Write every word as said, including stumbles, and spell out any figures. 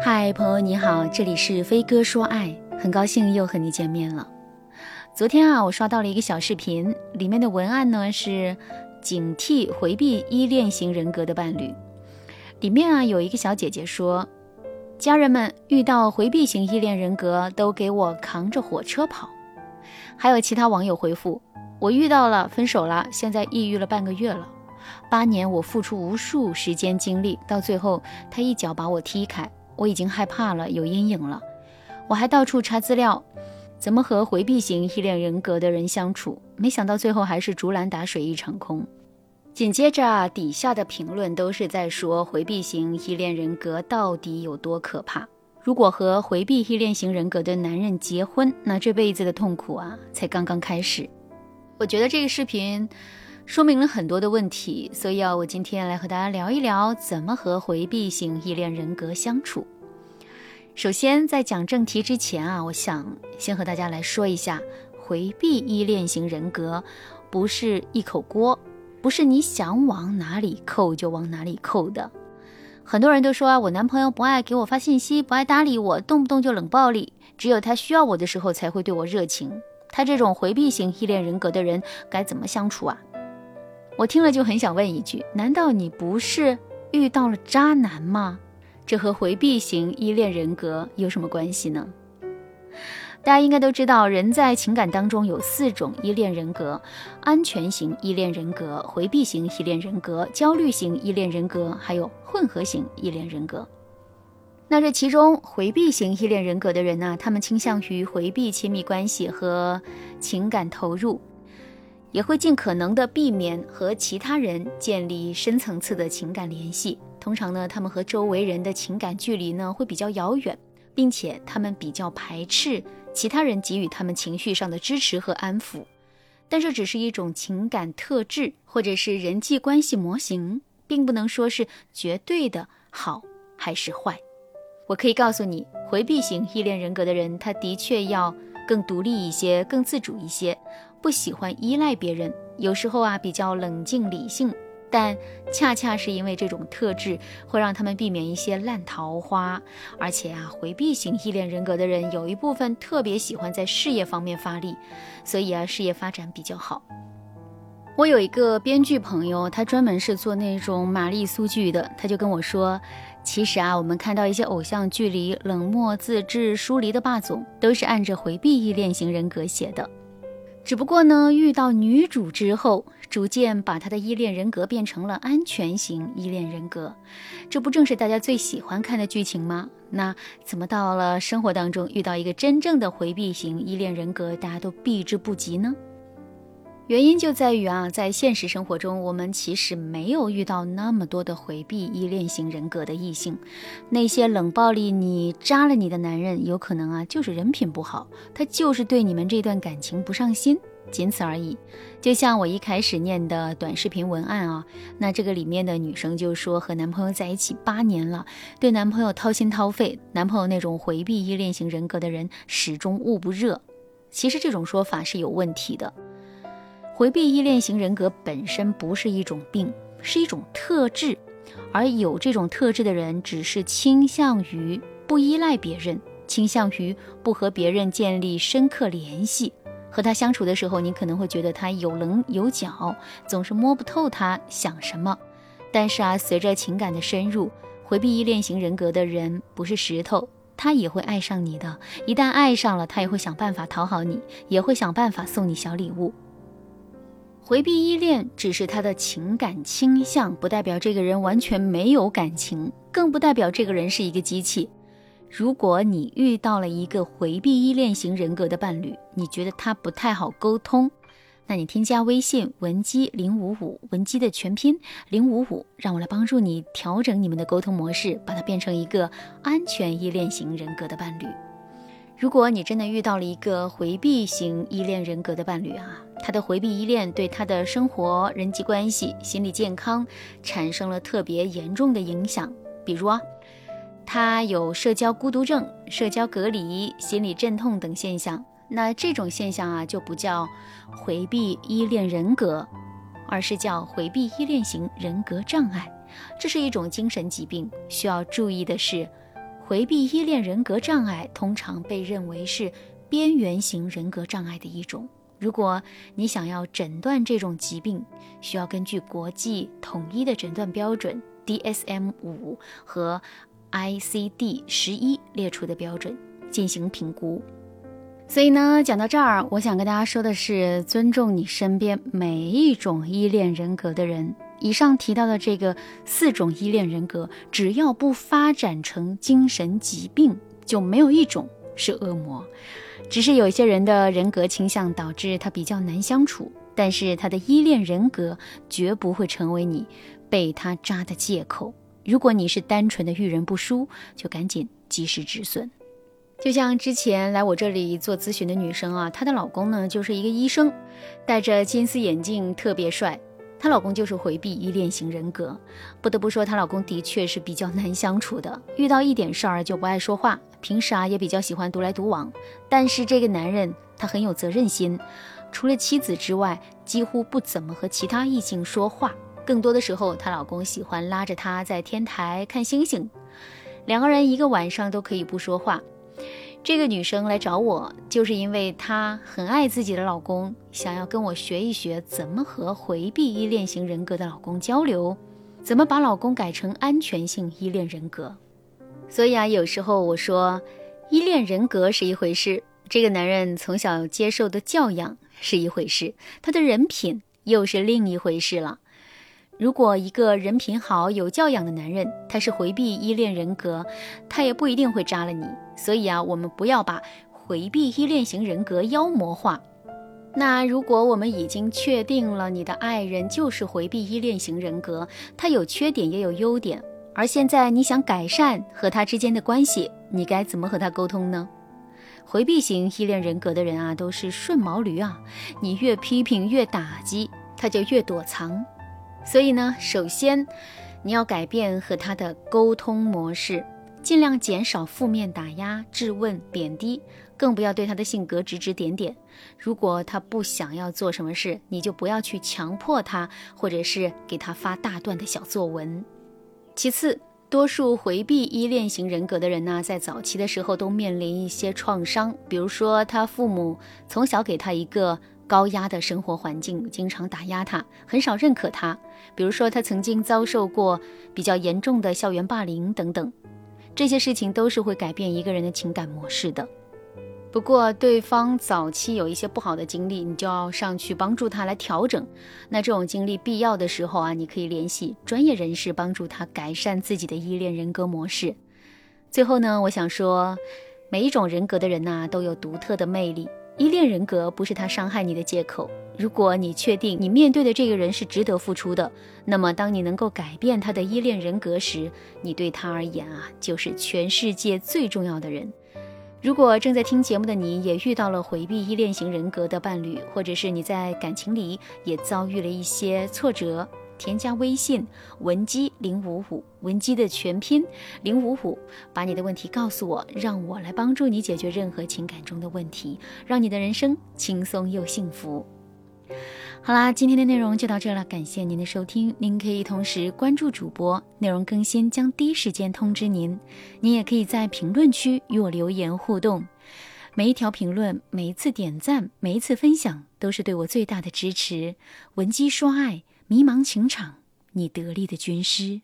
嗨，朋友你好，这里是飞哥说爱，很高兴又和你见面了。昨天啊，我刷到了一个小视频，里面的文案呢是警惕回避依恋型人格的伴侣。里面啊有一个小姐姐说，家人们遇到回避型依恋人格都给我扛着火车跑。还有其他网友回复，我遇到了，分手了，现在抑郁了半个月了。八年我付出无数时间精力，到最后他一脚把我踢开，我已经害怕了，有阴影了。我还到处查资料，怎么和回避型依恋人格的人相处，没想到最后还是竹篮打水一场空。紧接着啊，底下的评论都是在说回避型依恋人格到底有多可怕。如果和回避依恋型人格的男人结婚，那这辈子的痛苦啊才刚刚开始。我觉得这个视频说明了很多的问题，所以啊，我今天来和大家聊一聊怎么和回避型依恋人格相处。首先在讲正题之前啊，我想先和大家来说一下，回避依恋型人格不是一口锅，不是你想往哪里扣就往哪里扣的。很多人都说啊，我男朋友不爱给我发信息，不爱搭理我，动不动就冷暴力，只有他需要我的时候才会对我热情。他这种回避型依恋人格的人该怎么相处啊？我听了就很想问一句，难道你不是遇到了渣男吗？这和回避型依恋人格有什么关系呢？大家应该都知道，人在情感当中有四种依恋人格，安全型依恋人格、回避型依恋人格、焦虑型依恋人格，还有混合型依恋人格。那这其中回避型依恋人格的人呢、啊，他们倾向于回避亲密关系和情感投入，也会尽可能的避免和其他人建立深层次的情感联系。通常呢，他们和周围人的情感距离呢会比较遥远，并且他们比较排斥其他人给予他们情绪上的支持和安抚。但这只是一种情感特质或者是人际关系模型，并不能说是绝对的好还是坏。我可以告诉你，回避型依恋人格的人，他的确要更独立一些，更自主一些，不喜欢依赖别人，有时候啊比较冷静理性，但恰恰是因为这种特质会让他们避免一些烂桃花。而且啊，回避型依恋人格的人有一部分特别喜欢在事业方面发力，所以啊事业发展比较好。我有一个编剧朋友，他专门是做那种玛丽苏剧的，他就跟我说，其实啊，我们看到一些偶像剧里冷漠、自制、疏离的霸总，都是按着回避依恋型人格写的。只不过呢，遇到女主之后，逐渐把她的依恋人格变成了安全型依恋人格，这不正是大家最喜欢看的剧情吗？那怎么到了生活当中遇到一个真正的回避型依恋人格，大家都避之不及呢？原因就在于啊，在现实生活中，我们其实没有遇到那么多的回避依恋型人格的异性。那些冷暴力你、扎了你的男人，有可能啊就是人品不好，他就是对你们这段感情不上心，仅此而已。就像我一开始念的短视频文案啊，那这个里面的女生就说，和男朋友在一起八年了，对男朋友掏心掏肺，男朋友那种回避依恋型人格的人始终捂不热。其实这种说法是有问题的。回避依恋型人格本身不是一种病，是一种特质，而有这种特质的人只是倾向于不依赖别人，倾向于不和别人建立深刻联系。和他相处的时候，你可能会觉得他有棱有角，总是摸不透他想什么。但是啊，随着情感的深入，回避依恋型人格的人不是石头，他也会爱上你的。一旦爱上了，他也会想办法讨好你，也会想办法送你小礼物。回避依恋只是他的情感倾向，不代表这个人完全没有感情，更不代表这个人是一个机器。如果你遇到了一个回避依恋型人格的伴侣，你觉得他不太好沟通，那你添加微信文姬零五五，文姬的全拼零五五，让我来帮助你调整你们的沟通模式，把它变成一个安全依恋型人格的伴侣。如果你真的遇到了一个回避型依恋人格的伴侣啊，他的回避依恋对他的生活、人际关系、心理健康产生了特别严重的影响。比如啊，他有社交孤独症、社交隔离、心理阵痛等现象。那这种现象啊，就不叫回避依恋人格，而是叫回避依恋型人格障碍。这是一种精神疾病，需要注意的是，回避依恋人格障碍通常被认为是边缘型人格障碍的一种。如果你想要诊断这种疾病，需要根据国际统一的诊断标准 D S M 五 和 I C D 十一 列出的标准进行评估。所以呢，讲到这儿，我想跟大家说的是，尊重你身边每一种依恋人格的人。以上提到的这个四种依恋人格，只要不发展成精神疾病，就没有一种是恶魔。只是有一些人的人格倾向导致他比较难相处，但是他的依恋人格绝不会成为你被他扎的借口。如果你是单纯的遇人不淑，就赶紧及时止损。就像之前来我这里做咨询的女生啊，她的老公呢就是一个医生，戴着金丝眼镜，特别帅。她老公就是回避依恋型人格，不得不说她老公的确是比较难相处的，遇到一点事儿就不爱说话，平时啊也比较喜欢独来独往。但是这个男人他很有责任心，除了妻子之外，几乎不怎么和其他异性说话，更多的时候她老公喜欢拉着她在天台看星星，两个人一个晚上都可以不说话。这个女生来找我，就是因为她很爱自己的老公，想要跟我学一学怎么和回避依恋型人格的老公交流，怎么把老公改成安全性依恋人格。所以啊，有时候我说，依恋人格是一回事，这个男人从小接受的教养是一回事，他的人品又是另一回事了。如果一个人品好有教养的男人他是回避依恋人格，他也不一定会扎了你。所以啊，我们不要把回避依恋型人格妖魔化。那如果我们已经确定了你的爱人就是回避依恋型人格，他有缺点也有优点，而现在你想改善和他之间的关系，你该怎么和他沟通呢？回避型依恋人格的人啊，都是顺毛驴啊，你越批评越打击，他就越躲藏。所以呢，首先你要改变和他的沟通模式，尽量减少负面打压、质问、贬低，更不要对他的性格指指点点。如果他不想要做什么事，你就不要去强迫他，或者是给他发大段的小作文。其次，多数回避依恋型人格的人呢，在早期的时候都面临一些创伤，比如说他父母从小给他一个高压的生活环境，经常打压他，很少认可他。比如说他曾经遭受过比较严重的校园霸凌等等，这些事情都是会改变一个人的情感模式的。不过对方早期有一些不好的经历，你就要上去帮助他来调整。那这种经历必要的时候啊，你可以联系专业人士帮助他改善自己的依恋人格模式。最后呢，我想说，每一种人格的人啊，都有独特的魅力，依恋人格不是他伤害你的借口。如果你确定你面对的这个人是值得付出的，那么当你能够改变他的依恋人格时，你对他而言啊，就是全世界最重要的人。如果正在听节目的你也遇到了回避依恋型人格的伴侣，或者是你在感情里也遭遇了一些挫折，添加微信文姬零五五，文姬的全拼零五五，把你的问题告诉我，让我来帮助你解决任何情感中的问题，让你的人生轻松又幸福。好啦，今天的内容就到这了，感谢您的收听。您可以同时关注主播，内容更新将第一时间通知您。您也可以在评论区与我留言互动，每一条评论，每一次点赞，每一次分享，都是对我最大的支持。文姬说爱，迷茫情场，你得力的军师。